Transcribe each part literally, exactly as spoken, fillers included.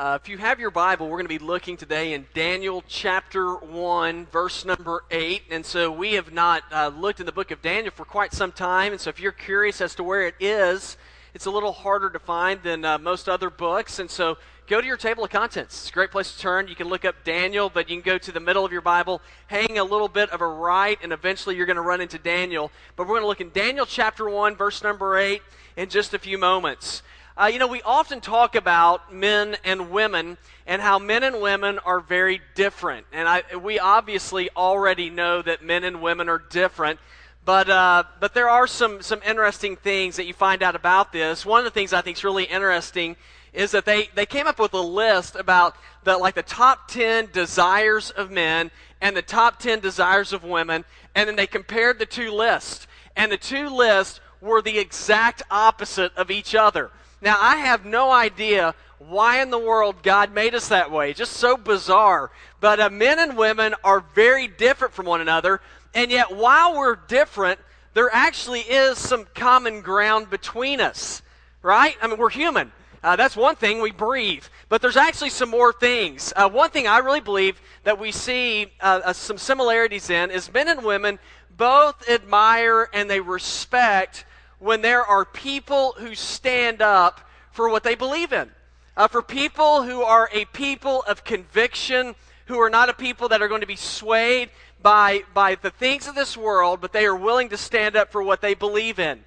Uh, if you have your Bible, we're going to be looking today in Daniel chapter one, verse number eight. And so we have not uh, looked in the book of Daniel for quite some time. And so if you're curious as to where it is, it's a little harder to find than uh, most other books. And so go to your table of contents. It's a great place to turn. You can look up Daniel, but you can go to the middle of your Bible, hang a little bit of a right, and eventually you're going to run into Daniel. But we're going to look in Daniel chapter one, verse number eight, in just a few moments. Uh, you know, we often talk about men and women and how men and women are very different. And I, we obviously already know that men and women are different. But uh, but there are some, some interesting things that you find out about this. One of the things I think is really interesting is that they, they came up with a list about the, like the top ten desires of men and the top ten desires of women. And then they compared the two lists. And the two lists were the exact opposite of each other. Now, I have no idea why in the world God made us that way. Just so bizarre. But uh, men and women are very different from one another, and yet while we're different, there actually is some common ground between us, right? I mean, we're human. Uh, that's one thing, we breathe. But there's actually some more things. Uh, one thing I really believe that we see uh, uh, some similarities in is men and women both admire and they respect when there are people who stand up for what they believe in. Uh, for people who are a people of conviction, who are not a people that are going to be swayed by, by the things of this world, but they are willing to stand up for what they believe in.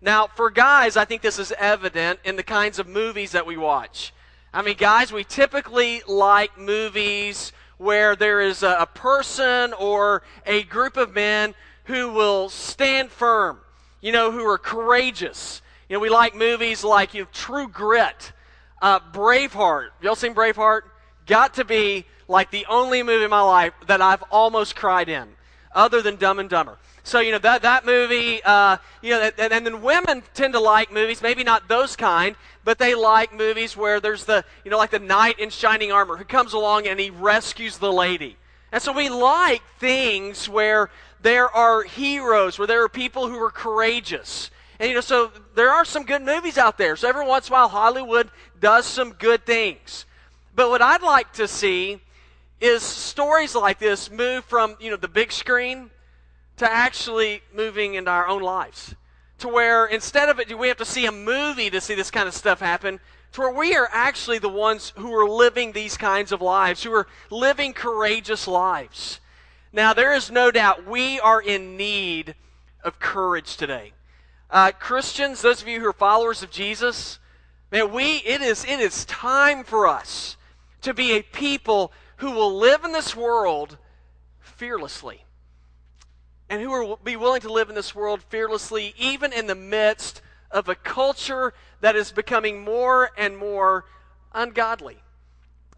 Now, for guys, I think this is evident in the kinds of movies that we watch. I mean, guys, we typically like movies where there is a, a person or a group of men who will stand firm. You know, who are courageous. You know, we like movies like you know, True Grit, uh, Braveheart. Y'all seen Braveheart? Got to be like the only movie in my life that I've almost cried in, other than Dumb and Dumber. So, you know, that that movie, uh, you know, and, and then women tend to like movies, maybe not those kind, but they like movies where there's the, you know, like the knight in shining armor who comes along and he rescues the lady. And so we like things where there are heroes, where there are people who are courageous. And, you know, so there are some good movies out there. So every once in a while, Hollywood does some good things. But what I'd like to see is stories like this move from, you know, the big screen to actually moving into our own lives, to where instead of it, we have to see a movie to see this kind of stuff happen, to where we are actually the ones who are living these kinds of lives, who are living courageous lives. Now, there is no doubt we are in need of courage today. Uh, Christians, those of you who are followers of Jesus, man, we it is it is time for us to be a people who will live in this world fearlessly, and who will be willing to live in this world fearlessly, even in the midst of a culture that is becoming more and more ungodly.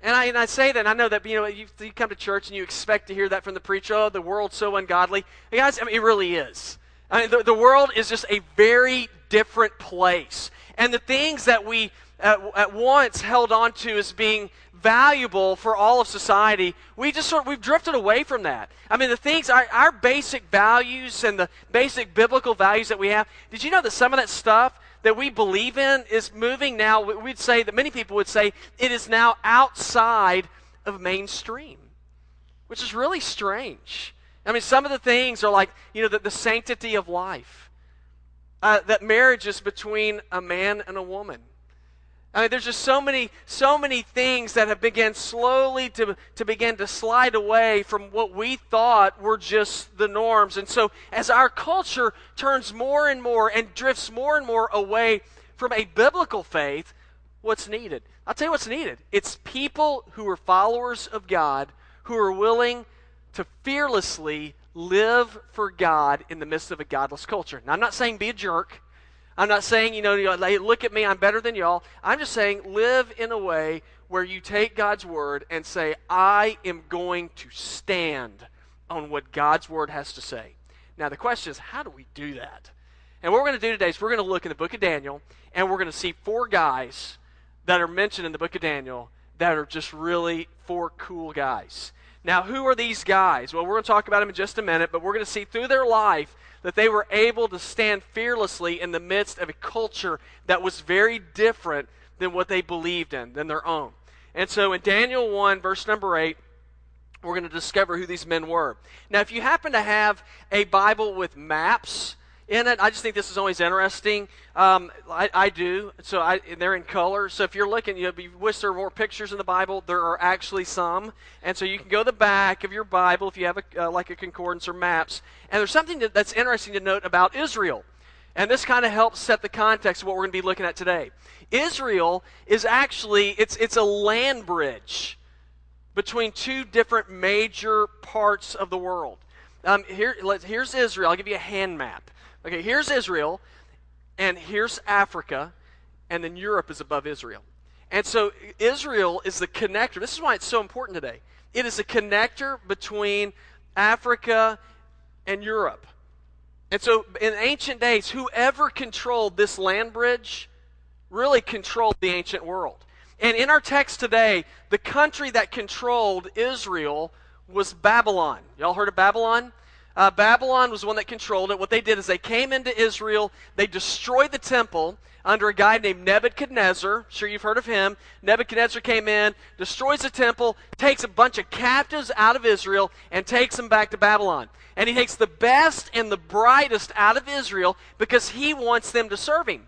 And I, and I say that, and I know that, you know, you, you come to church and you expect to hear that from the preacher, oh, the world's so ungodly. And guys, I mean, it really is. I mean, the, the world is just a very different place. And the things that we at, at once held on to as being valuable for all of society, we just sort of, we've drifted away from that. I mean, the things, our, our basic values and the basic biblical values that we have, did you know that some of that stuff that we believe in is moving now, we'd say, that many people would say, it is now outside of mainstream, which is really strange. I mean, some of the things are like, you know, the, the sanctity of life, uh, that marriage is between a man and a woman. I mean, there's just so many, so many things that have begun slowly to, to begin to slide away from what we thought were just the norms. And so as our culture turns more and more and drifts more and more away from a biblical faith, what's needed? I'll tell you what's needed. It's people who are followers of God, who are willing to fearlessly live for God in the midst of a godless culture. Now, I'm not saying be a jerk. I'm not saying, you know, look at me, I'm better than y'all. I'm just saying live in a way where you take God's word and say, I am going to stand on what God's word has to say. Now, the question is, how do we do that? And what we're going to do today is we're going to look in the book of Daniel, and we're going to see four guys that are mentioned in the book of Daniel that are just really four cool guys. Now, who are these guys? Well, we're going to talk about them in just a minute, but we're going to see through their life that they were able to stand fearlessly in the midst of a culture that was very different than what they believed in, than their own. And so in Daniel one, verse number eight, we're going to discover who these men were. Now, if you happen to have a Bible with maps in it, I just think this is always interesting. Um, I, I do, so I, and they're in color. So if you're looking, you know, you wish there were more pictures in the Bible. There are actually some, and so you can go to the back of your Bible if you have a, uh, like a concordance or maps. And there's something that, that's interesting to note about Israel, and this kind of helps set the context of what we're going to be looking at today. Israel is actually it's it's a land bridge between two different major parts of the world. Um, here, let, here's Israel. I'll give you a hand map. Okay, here's Israel, and here's Africa, and then Europe is above Israel. And so Israel is the connector. This is why it's so important today. It is a connector between Africa and Europe. And so in ancient days, whoever controlled this land bridge really controlled the ancient world. And in our text today, the country that controlled Israel was Babylon. Y'all heard of Babylon? Uh, Babylon was the one that controlled it. What they did is they came into Israel, they destroyed the temple under a guy named Nebuchadnezzar. Sure, you've heard of him. Nebuchadnezzar came in, destroys the temple, takes a bunch of captives out of Israel, and takes them back to Babylon. And he takes the best and the brightest out of Israel because he wants them to serve him.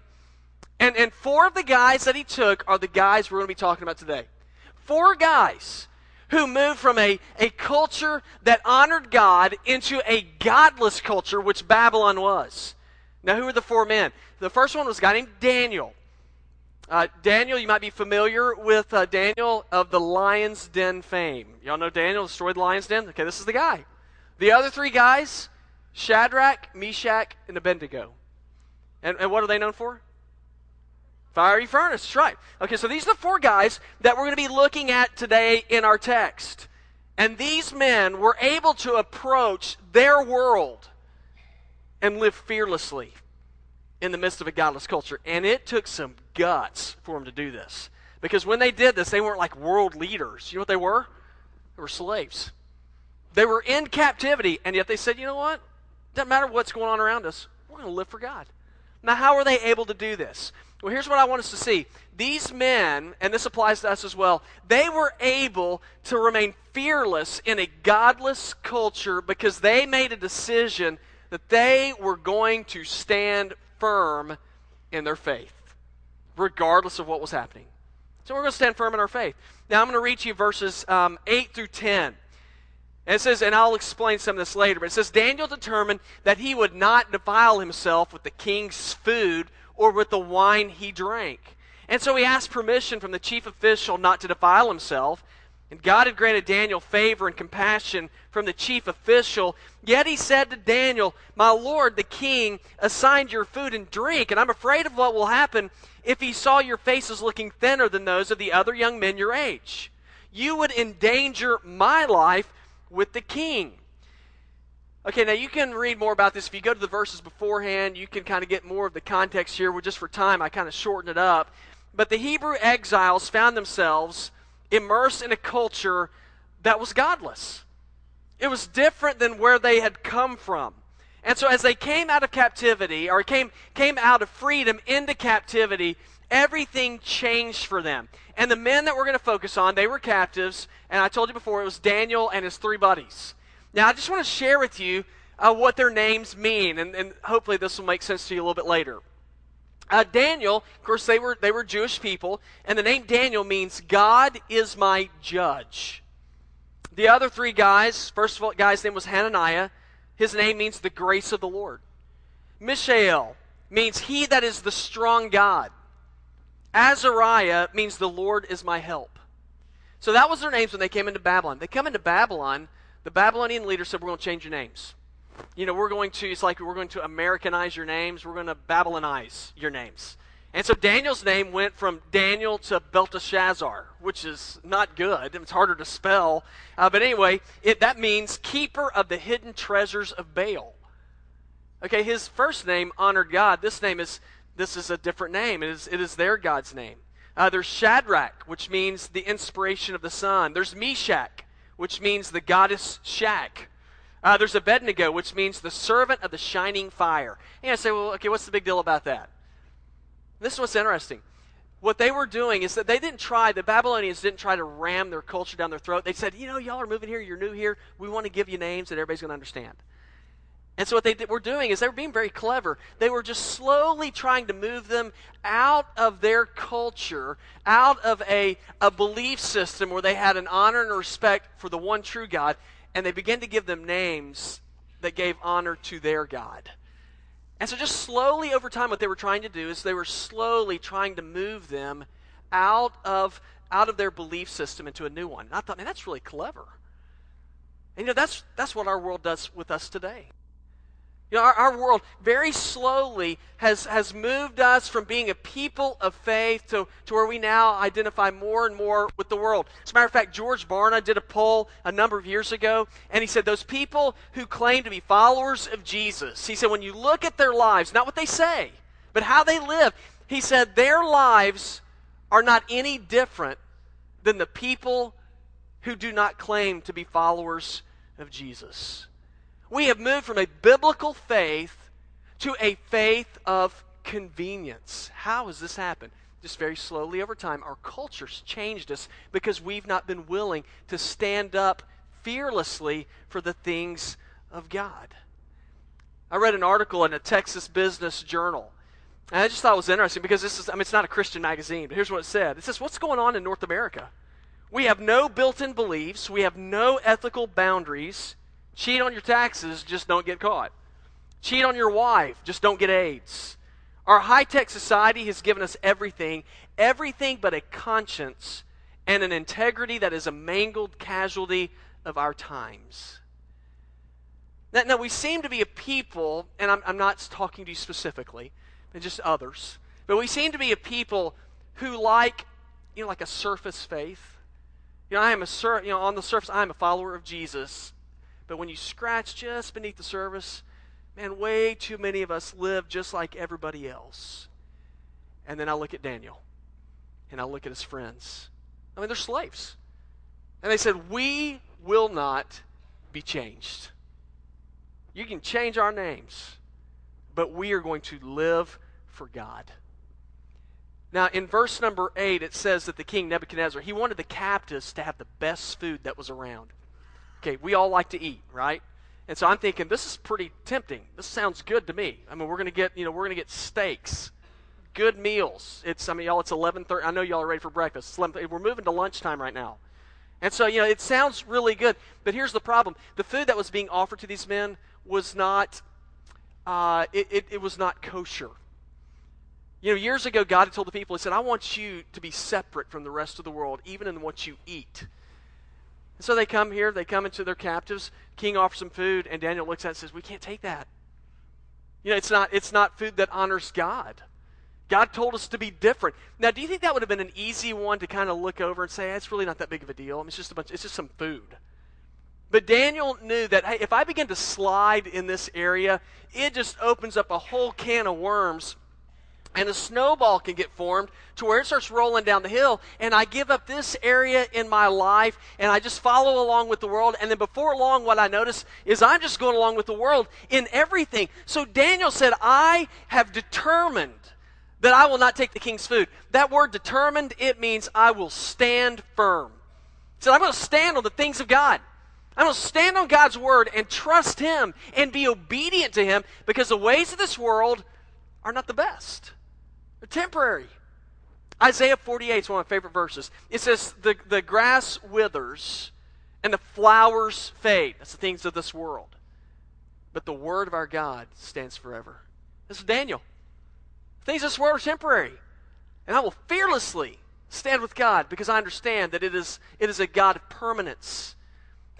And, and four of the guys that he took are the guys we're going to be talking about today. Four guys who moved from a, a culture that honored God into a godless culture, which Babylon was. Now, who are the four men? The first one was a guy named Daniel. Uh, Daniel, you might be familiar with uh, Daniel of the Lion's Den fame. Y'all know Daniel destroyed the Lion's Den? Okay, this is the guy. The other three guys, Shadrach, Meshach, and Abednego. And, and what are they known for? Fiery furnace, that's right. Okay, so these are the four guys that we're going to be looking at today in our text. And these men were able to approach their world and live fearlessly in the midst of a godless culture. And it took some guts for them to do this. Because when they did this, they weren't like world leaders. You know what they were? They were slaves. They were in captivity, and yet they said, you know what? Doesn't matter what's going on around us. We're going to live for God. Now, how are they able to do this? Well, here's what I want us to see. These men, and this applies to us as well, they were able to remain fearless in a godless culture because they made a decision that they were going to stand firm in their faith, regardless of what was happening. So we're going to stand firm in our faith. Now, I'm going to read to you verses um, eight through ten. And it says, and I'll explain some of this later, but it says, Daniel determined that he would not defile himself with the king's food or with the wine he drank. And so he asked permission from the chief official not to defile himself. And God had granted Daniel favor and compassion from the chief official. Yet he said to Daniel, my lord, the king assigned your food and drink, and I'm afraid of what will happen if he saw your faces looking thinner than those of the other young men your age. You would endanger my life with the king. Okay, now you can read more about this. If you go to the verses beforehand, you can kind of get more of the context here. We're just for time, I kind of shortened it up. But the Hebrew exiles found themselves immersed in a culture that was godless. It was different than where they had come from. And so as they came out of captivity, or came, came out of freedom into captivity, everything changed for them. And the men that we're going to focus on, they were captives. And I told you before, it was Daniel and his three buddies. Now, I just want to share with you uh, what their names mean, and, and hopefully this will make sense to you a little bit later. Uh, Daniel, of course, they were they were Jewish people, and the name Daniel means God is my judge. The other three guys, first of all, the guy's name was Hananiah. His name means the grace of the Lord. Mishael means he that is the strong God. Azariah means the Lord is my help. So that was their names when they came into Babylon. They come into Babylon. The Babylonian leader said, we're going to change your names. You know, we're going to, it's like we're going to Americanize your names. We're going to Babylonize your names. And so Daniel's name went from Daniel to Belteshazzar, which is not good. It's harder to spell. Uh, but anyway, it, that means keeper of the hidden treasures of Baal. Okay, his first name honored God. This name is, this is a different name. It is, it is their God's name. Uh, there's Shadrach, which means the inspiration of the sun. There's Meshach, which means the goddess Shach. Uh, there's Abednego, which means the servant of the shining fire. And I say, well, okay, what's the big deal about that? This is what's interesting. what they were doing is that they didn't try, the Babylonians didn't try to ram their culture down their throat. They said, you know, y'all are moving here, you're new here, we want to give you names that everybody's going to understand. And so what they did, were doing is they were being very clever. They were just slowly trying to move them out of their culture, out of a, a belief system where they had an honor and respect for the one true God, and they began to give them names that gave honor to their God. And so just slowly over time, what they were trying to do is they were slowly trying to move them out of, out of their belief system into a new one. And I thought, man, that's really clever. And you know, that's, that's what our world does with us today. You know, our, our world very slowly has, has moved us from being a people of faith to, to where we now identify more and more with the world. As a matter of fact, George Barna did a poll a number of years ago, and he said those people who claim to be followers of Jesus, he said when you look at their lives, not what they say, but how they live, he said their lives are not any different than the people who do not claim to be followers of Jesus. We have moved from a biblical faith to a faith of convenience. How has this happened? Just very slowly over time, our culture's changed us because we've not been willing to stand up fearlessly for the things of God. I read an article in a Texas Business Journal, and I just thought it was interesting because this is, I mean, it's not a Christian magazine, but here's what it said. It says, what's going on in North America? We have no built-in beliefs. We have no ethical boundaries. Cheat on your taxes, just don't get caught. Cheat on your wife, just don't get AIDS. Our high-tech society has given us everything, everything but a conscience and an integrity that is a mangled casualty of our times. Now, now we seem to be a people, and I'm, I'm not talking to you specifically, but just others, but we seem to be a people who like, you know, like a surface faith. You know, I am a sur- you know, on the surface, I am a follower of Jesus. But when you scratch just beneath the surface, man, way too many of us live just like everybody else. And then I look at Daniel, and I look at his friends. I mean, they're slaves. And they said, we will not be changed. You can change our names, but we are going to live for God. Now, in verse number eight, it says that the king Nebuchadnezzar, he wanted the captives to have the best food that was around. Okay, we all like to eat, right? And so I'm thinking, this is pretty tempting. This sounds good to me. I mean, we're going to get, you know, we're going to get steaks, good meals. It's, I mean, y'all, it's eleven thirty. I know y'all are ready for breakfast. We're moving to lunchtime right now. And so, you know, it sounds really good. But here's the problem. The food that was being offered to these men was not, uh, it, it, it was not kosher. You know, years ago, God had told the people, he said, I want you to be separate from the rest of the world, even in what you eat. So they come here, they come into their captives, king offers some food, and Daniel looks at it and says, we can't take that. You know, it's not, it's not food that honors God. God told us to be different. Now, do you think that would have been an easy one to kind of look over and say, it's really not that big of a deal. I mean, it's just a bunch, it's just some food. But Daniel knew that, hey, if I begin to slide in this area, it just opens up a whole can of worms. And a snowball can get formed to where it starts rolling down the hill, and I give up this area in my life, and I just follow along with the world. And then before long, what I notice is I'm just going along with the world in everything. So Daniel said, I have determined that I will not take the king's food. That word determined, it means I will stand firm. He said, I'm going to stand on the things of God. I'm going to stand on God's word and trust him and be obedient to him, because the ways of this world are not the best. Temporary. Isaiah forty-eight is one of my favorite verses. It says, the, the grass withers and the flowers fade. That's the things of this world. But the word of our God stands forever. This is Daniel. The things of this world are temporary. And I will fearlessly stand with God because I understand that it is, it is a God of permanence.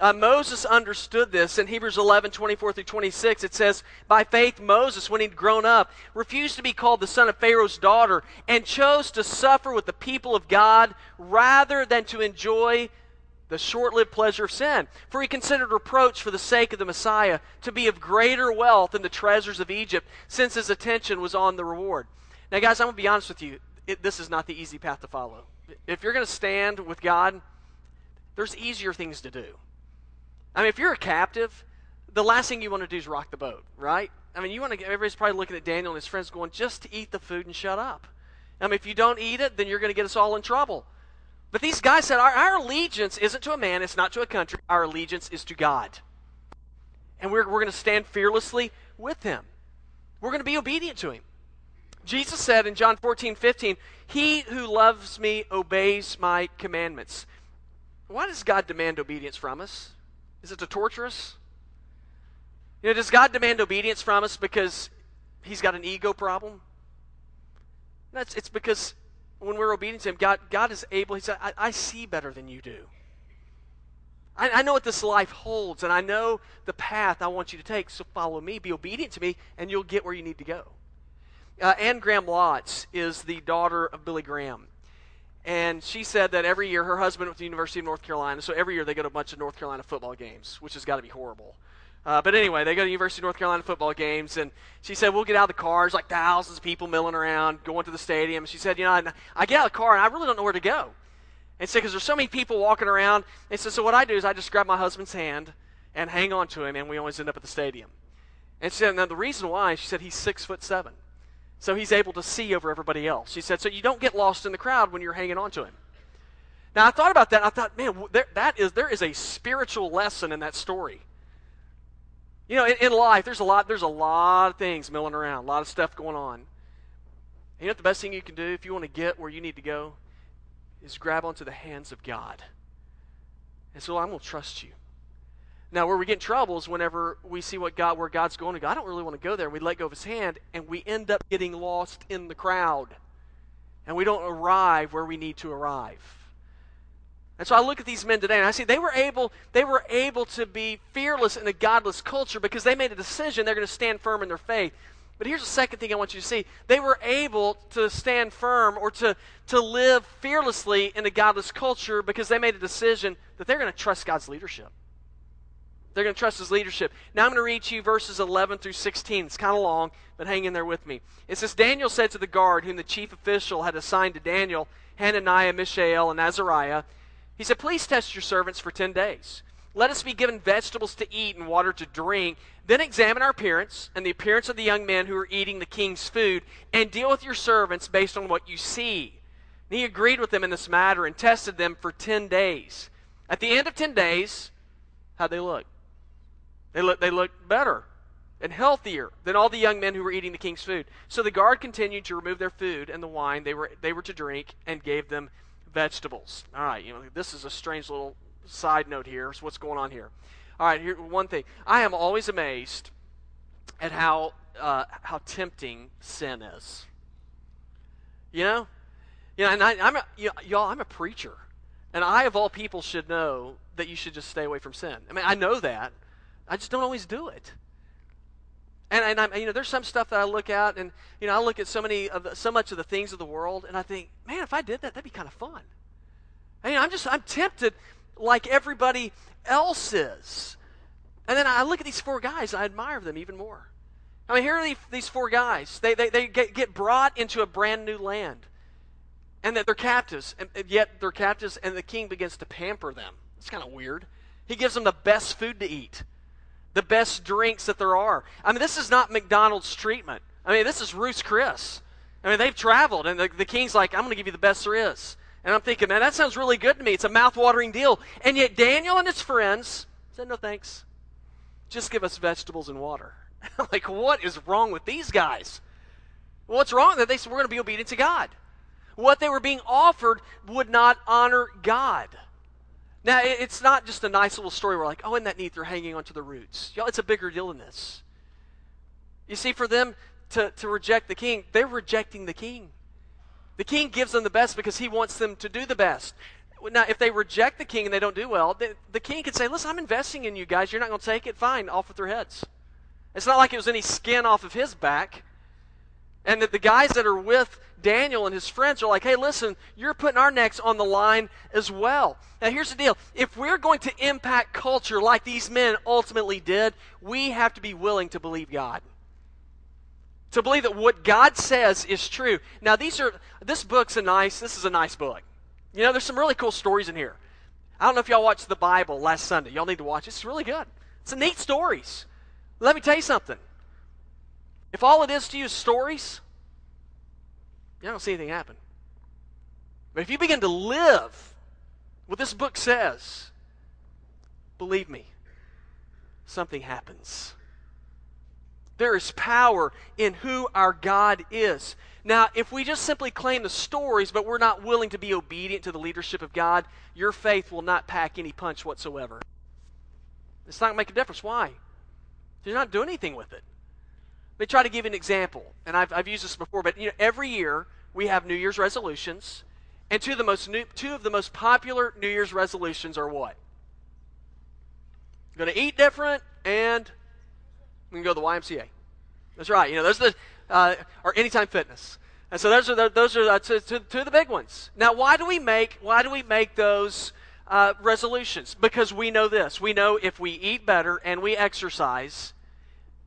Uh, Moses understood this. In Hebrews eleven, twenty-four through twenty-six, it says, by faith Moses, when he'd grown up, refused to be called the son of Pharaoh's daughter and chose to suffer with the people of God rather than to enjoy the short-lived pleasure of sin. For he considered reproach for the sake of the Messiah to be of greater wealth than the treasures of Egypt, since his attention was on the reward. Now, guys, I'm going to be honest with you. It, this is not the easy path to follow. If you're going to stand with God, there's easier things to do. I mean, if you're a captive, the last thing you want to do is rock the boat, right? I mean, you want to. Everybody's probably looking at Daniel and his friends going, just to eat the food and shut up. I mean, if you don't eat it, then you're going to get us all in trouble. But these guys said, our, our allegiance isn't to a man, it's not to a country. Our allegiance is to God. And we're, we're going to stand fearlessly with him. We're going to be obedient to him. Jesus said in John fourteen fifteen, he who loves me obeys my commandments. Why does God demand obedience from us? Is it to torture us? You know, does God demand obedience from us because he's got an ego problem? No, it's, it's because when we're obedient to him, God, God is able, he said, I, I see better than you do. I, I know what this life holds, and I know the path I want you to take, so follow me, be obedient to me, and you'll get where you need to go. Uh, Ann Graham Lotz is the daughter of Billy Graham, and she said that every year, her husband went to the University of North Carolina, so every year they go to a bunch of North Carolina football games, which has got to be horrible. Uh, but anyway, they go to University of North Carolina football games, and she said, we'll get out of the cars, like thousands of people milling around, going to the stadium. And she said, you know, I, I get out of the car, and I really don't know where to go. And she said, because there's so many people walking around. And she said, so what I do is I just grab my husband's hand and hang on to him, and we always end up at the stadium. And she said, now the reason why, she said, he's six foot seven. So he's able to see over everybody else. She said, so you don't get lost in the crowd when you're hanging on to him. Now, I thought about that, and I thought, man, there, that is, there is a spiritual lesson in that story. You know, in, in life, there's a lot there's a lot of things milling around, a lot of stuff going on. And you know what the best thing you can do if you want to get where you need to go is grab onto the hands of God. And so I'm going to trust you. Now, where we get in trouble is whenever we see what God, where God's going to go. I don't really want to go there. We let go of his hand, and we end up getting lost in the crowd. And we don't arrive where we need to arrive. And so I look at these men today, and I see they were able, they were able to be fearless in a godless culture because they made a decision they're going to stand firm in their faith. But here's the second thing I want you to see. They were able to stand firm or to, to live fearlessly in a godless culture because they made a decision that they're going to trust God's leadership. They're going to trust his leadership. Now I'm going to read to you verses eleven through sixteen. It's kind of long, but hang in there with me. It says, Daniel said to the guard whom the chief official had assigned to Daniel, Hananiah, Mishael, and Azariah, he said, please test your servants for ten days. Let us be given vegetables to eat and water to drink. Then examine our appearance and the appearance of the young men who are eating the king's food and deal with your servants based on what you see. And he agreed with them in this matter and tested them for ten days. At the end of ten days, how'd they look? They looked, they looked better and healthier than all the young men who were eating the king's food. So the guard continued to remove their food and the wine they were, they were to drink and gave them vegetables. All right, you know, this is a strange little side note here. So what's going on here? All right, here one thing. I am always amazed at how uh, how tempting sin is. You know, you know, and I, I'm a, you know, y'all. I'm a preacher, and I of all people should know that you should just stay away from sin. I mean, I know that. I just don't always do it. And and I'm, you know, there's some stuff that I look at, and you know, I look at so many of the, so much of the things of the world, and I think, man, if I did that, that'd be kind of fun. I mean, I'm just I'm tempted, like everybody else is. And then I look at these four guys, I admire them even more. I mean, here are these four guys. They they they get, get brought into a brand new land, and that they're captives, and yet they're captives, and the king begins to pamper them. It's kind of weird. He gives them the best food to eat, the best drinks that there are. I mean, this is not McDonald's treatment. I mean, this is Ruth's Chris. I mean, they've traveled, and the, the king's like, I'm going to give you the best there is. And I'm thinking, man, that sounds really good to me. It's a mouth-watering deal. And yet Daniel and his friends said, no thanks. Just give us vegetables and water. Like, what is wrong with these guys? Well, what's wrong? That they said, we're going to be obedient to God. What they were being offered would not honor God. Now, it's not just a nice little story where like, oh, isn't that neat? They're hanging onto the roots. Y'all, it's a bigger deal than this. You see, for them to, to reject the king, they're rejecting the king. The king gives them the best because he wants them to do the best. Now, if they reject the king and they don't do well, the, the king could say, listen, I'm investing in you guys. You're not going to take it? Fine, off with their heads. It's not like it was any skin off of his back. And that the guys that are with Daniel and his friends are like, hey, listen, you're putting our necks on the line as well. Now, here's the deal. If we're going to impact culture like these men ultimately did, we have to be willing to believe God, to believe that what God says is true. Now, these are this book's a nice, this is a nice book. You know, there's some really cool stories in here. I don't know if y'all watched The Bible last Sunday. Y'all need to watch it. It's really good. It's neat stories. Let me tell you something. If all it is to you is stories, I don't see anything happen. But if you begin to live what this book says, believe me, something happens. There is power in who our God is. Now, if we just simply claim the stories, but we're not willing to be obedient to the leadership of God, your faith will not pack any punch whatsoever. It's not going to make a difference. Why? You're not doing anything with it. Let me try to give you an example, and I've, I've used this before, but you know, every year we have New Year's resolutions, and two of the most new, two of the most popular New Year's resolutions are what? Going to eat different, and we can go to the Y M C A. That's right. You know, those are the uh, or Anytime Fitness, and so those are the, those are the, two, two, two of the big ones. Now, why do we make why do we make those uh, resolutions? Because we know this. We know if we eat better and we exercise,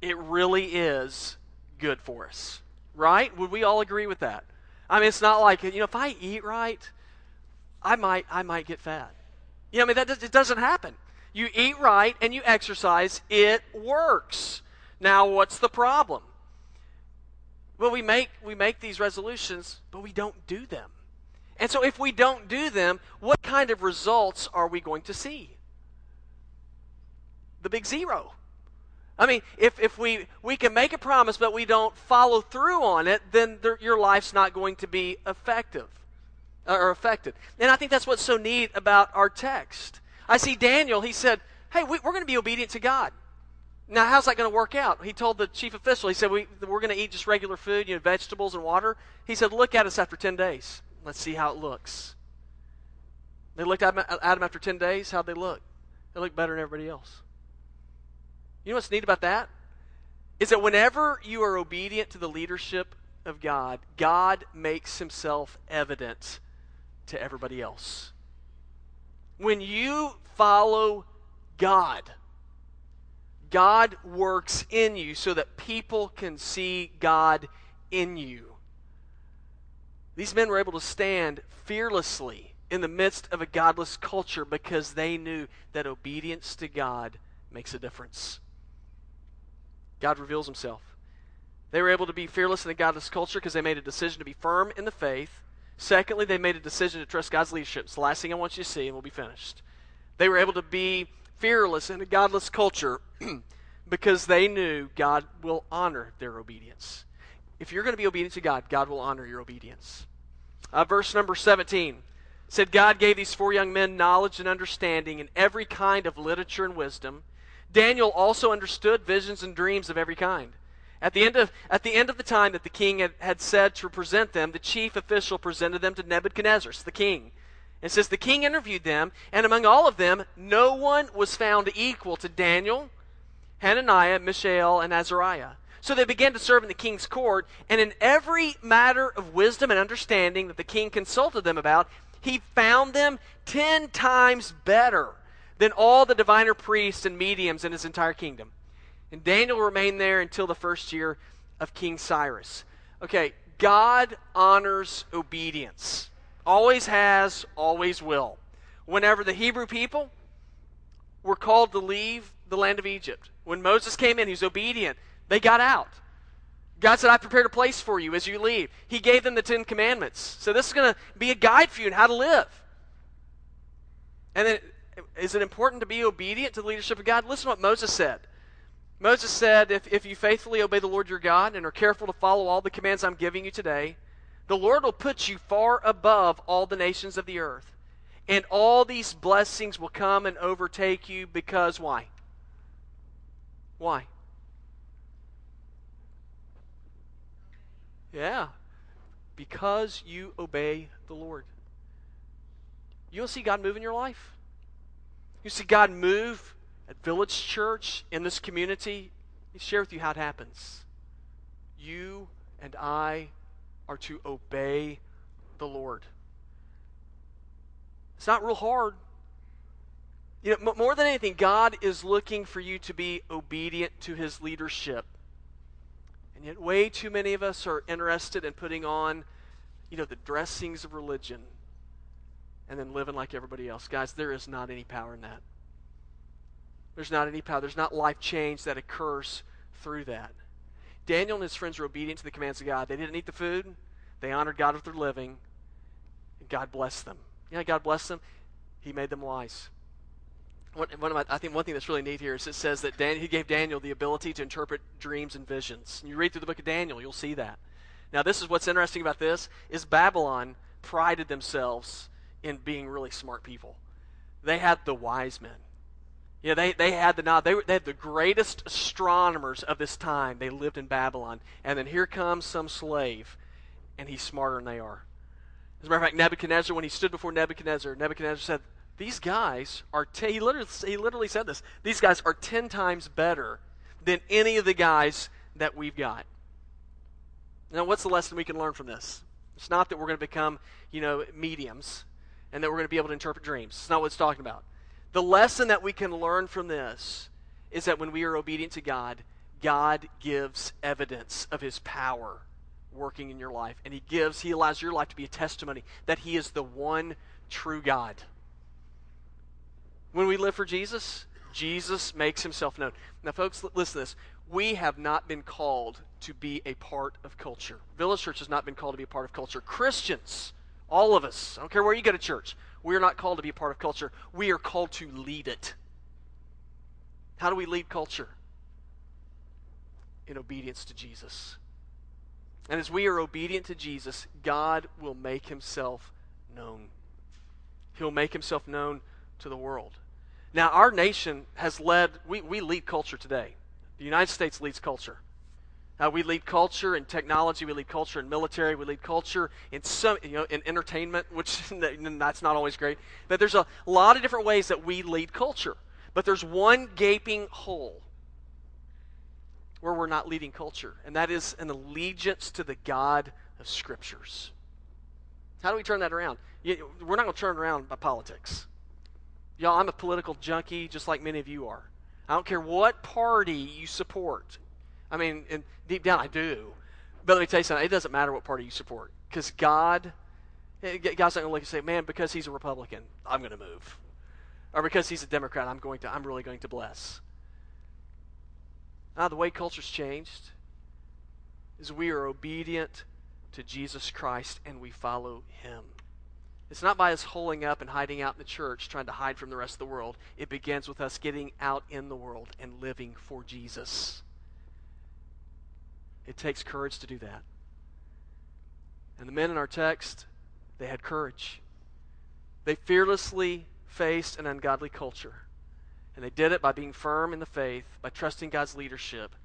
it really is good for us, right? Would we all agree with that? I mean, it's not like, you know, if I eat right, I might I might get fat. You know, I mean, that it doesn't happen. You eat right and you exercise, it works. Now, what's the problem? Well, we make we make these resolutions, but we don't do them. And so if we don't do them, what kind of results are we going to see? The big zero. I mean, if, if we, we can make a promise, but we don't follow through on it, then there, your life's not going to be effective or affected. And I think that's what's so neat about our text. I see Daniel, he said, hey, we, we're going to be obedient to God. Now, how's that going to work out? He told the chief official, he said, we, we're going to eat just regular food, you know, vegetables and water. He said, look at us after ten days. Let's see how it looks. They looked at him, at him after ten days. How'd they look? They looked better than everybody else. You know what's neat about that? Is that whenever you are obedient to the leadership of God, God makes himself evident to everybody else. When you follow God, God works in you so that people can see God in you. These men were able to stand fearlessly in the midst of a godless culture because they knew that obedience to God makes a difference. God reveals himself. They were able to be fearless in a godless culture because they made a decision to be firm in the faith. Secondly, they made a decision to trust God's leadership. It's the last thing I want you to see, and we'll be finished. They were able to be fearless in a godless culture because they knew God will honor their obedience. If you're going to be obedient to God, God will honor your obedience. Uh, verse number seventeen said, God gave these four young men knowledge and understanding in every kind of literature and wisdom. Daniel also understood visions and dreams of every kind. At the end of, at the end of the time that the king had, had said to present them, the chief official presented them to Nebuchadnezzar, the king. And says the king interviewed them, and among all of them, no one was found equal to Daniel, Hananiah, Mishael, and Azariah. So they began to serve in the king's court, and in every matter of wisdom and understanding that the king consulted them about, he found them ten times better than all the diviner priests and mediums in his entire kingdom. And Daniel remained there until the first year of King Cyrus. Okay, God honors obedience. Always has, always will. Whenever the Hebrew people were called to leave the land of Egypt, when Moses came in, he was obedient. They got out. God said, I prepared a place for you as you leave. He gave them the Ten Commandments. So this is going to be a guide for you in how to live. And then, is it important to be obedient to the leadership of God? Listen to what Moses said. Moses said, if, if you faithfully obey the Lord your God and are careful to follow all the commands I'm giving you today, the Lord will put you far above all the nations of the earth. And all these blessings will come and overtake you because why? Why? Yeah. Because you obey the Lord. You'll see God move in your life. You see God move at Village Church, in this community. Let me share with you how it happens. You and I are to obey the Lord. It's not real hard. You know, more than anything, God is looking for you to be obedient to his leadership. And yet way too many of us are interested in putting on, you know, the dressings of religion and then living like everybody else. Guys, there is not any power in that. There's not any power. There's not life change that occurs through that. Daniel and his friends were obedient to the commands of God. They didn't eat the food. They honored God with their living, and God blessed them. You know, God blessed them. He made them wise. One, one of my, I think one thing that's really neat here is it says that Dan, he gave Daniel the ability to interpret dreams and visions. And you read through the book of Daniel, you'll see that. Now, this is what's interesting about this, is Babylon prided themselves in being really smart people. They had the wise men. Yeah, they, they had the nod. They, were, they had the greatest astronomers of this time. They lived in Babylon. And then here comes some slave, and he's smarter than they are. As a matter of fact, Nebuchadnezzar, when he stood before Nebuchadnezzar, Nebuchadnezzar said, these guys are, t- he, literally, he literally said this, these guys are ten times better than any of the guys that we've got. Now, what's the lesson we can learn from this? It's not that we're going to become, you know, mediums and that we're going to be able to interpret dreams. It's not what it's talking about. The lesson that we can learn from this is that when we are obedient to God, God gives evidence of his power working in your life. And he gives, he allows your life to be a testimony that he is the one true God. When we live for Jesus, Jesus makes himself known. Now, folks, listen to this. We have not been called to be a part of culture. Village Church has not been called to be a part of culture. Christians, all of us, I don't care where you go to church, we are not called to be a part of culture. We are called to lead it. How do we lead culture? In obedience to Jesus. And as we are obedient to Jesus, God will make himself known. He'll make himself known to the world. Now, our nation has led, we, we lead culture today. The United States leads culture. Uh, we lead culture in technology, we lead culture in military, we lead culture in some, you know, in entertainment, which that's not always great. But there's a lot of different ways that we lead culture. But there's one gaping hole where we're not leading culture, and that is an allegiance to the God of Scriptures. How do we turn that around? You, we're not going to turn around by politics. Y'all, I'm a political junkie just like many of you are. I don't care what party you support. I mean, and deep down I do. But let me tell you something. It doesn't matter what party you support. Because God, God's not going to look and say, man, because he's a Republican, I'm going to move. Or because he's a Democrat, I'm going to, I'm really going to bless. Now, the way culture's changed is we are obedient to Jesus Christ and we follow him. It's not by us holing up and hiding out in the church, trying to hide from the rest of the world. It begins with us getting out in the world and living for Jesus. It takes courage to do that. And the men in our text, they had courage. They fearlessly faced an ungodly culture. And they did it by being firm in the faith, by trusting God's leadership,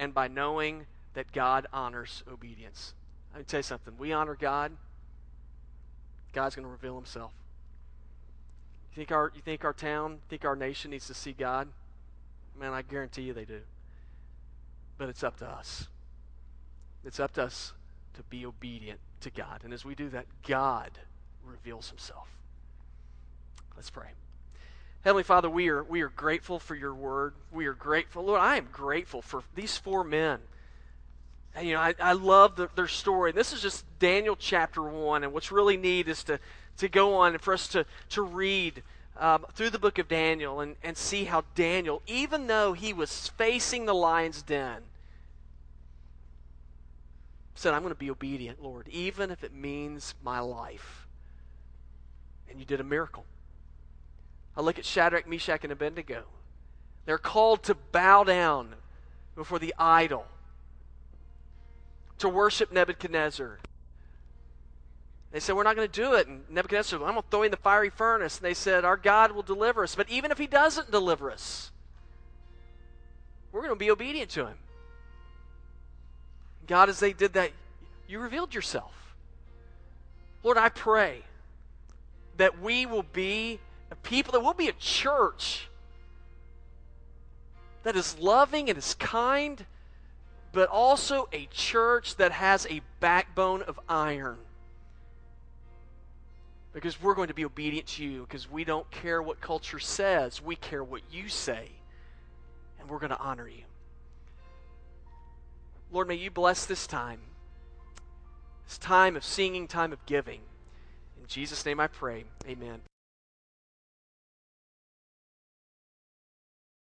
and by knowing that God honors obedience. Let me tell you something. We honor God. God's going to reveal himself. You think our, you think our town, you think our nation needs to see God? Man, I guarantee you they do. But it's up to us. It's up to us to be obedient to God. And as we do that, God reveals himself. Let's pray. Heavenly Father, we are, we are grateful for your word. We are grateful. Lord, I am grateful for these four men. And, you know, I, I love the, their story. And this is just Daniel chapter one. And what's really neat is to, to go on and for us to, to read um, through the book of Daniel and, and see how Daniel, even though he was facing the lion's den, said, I'm going to be obedient, Lord, even if it means my life. And you did a miracle. I look at Shadrach, Meshach, and Abednego. They're called to bow down before the idol, to worship Nebuchadnezzar. They said, we're not going to do it. And Nebuchadnezzar said, I'm going to throw you in the fiery furnace. And they said, our God will deliver us. But even if he doesn't deliver us, we're going to be obedient to him. God, as they did that, you revealed yourself. Lord, I pray that we will be a people, that we'll be a church that is loving and is kind, but also a church that has a backbone of iron. Because we're going to be obedient to you, because we don't care what culture says, we care what you say, and we're going to honor you. Lord, may you bless this time, this time of singing, time of giving. In Jesus' name I pray, amen.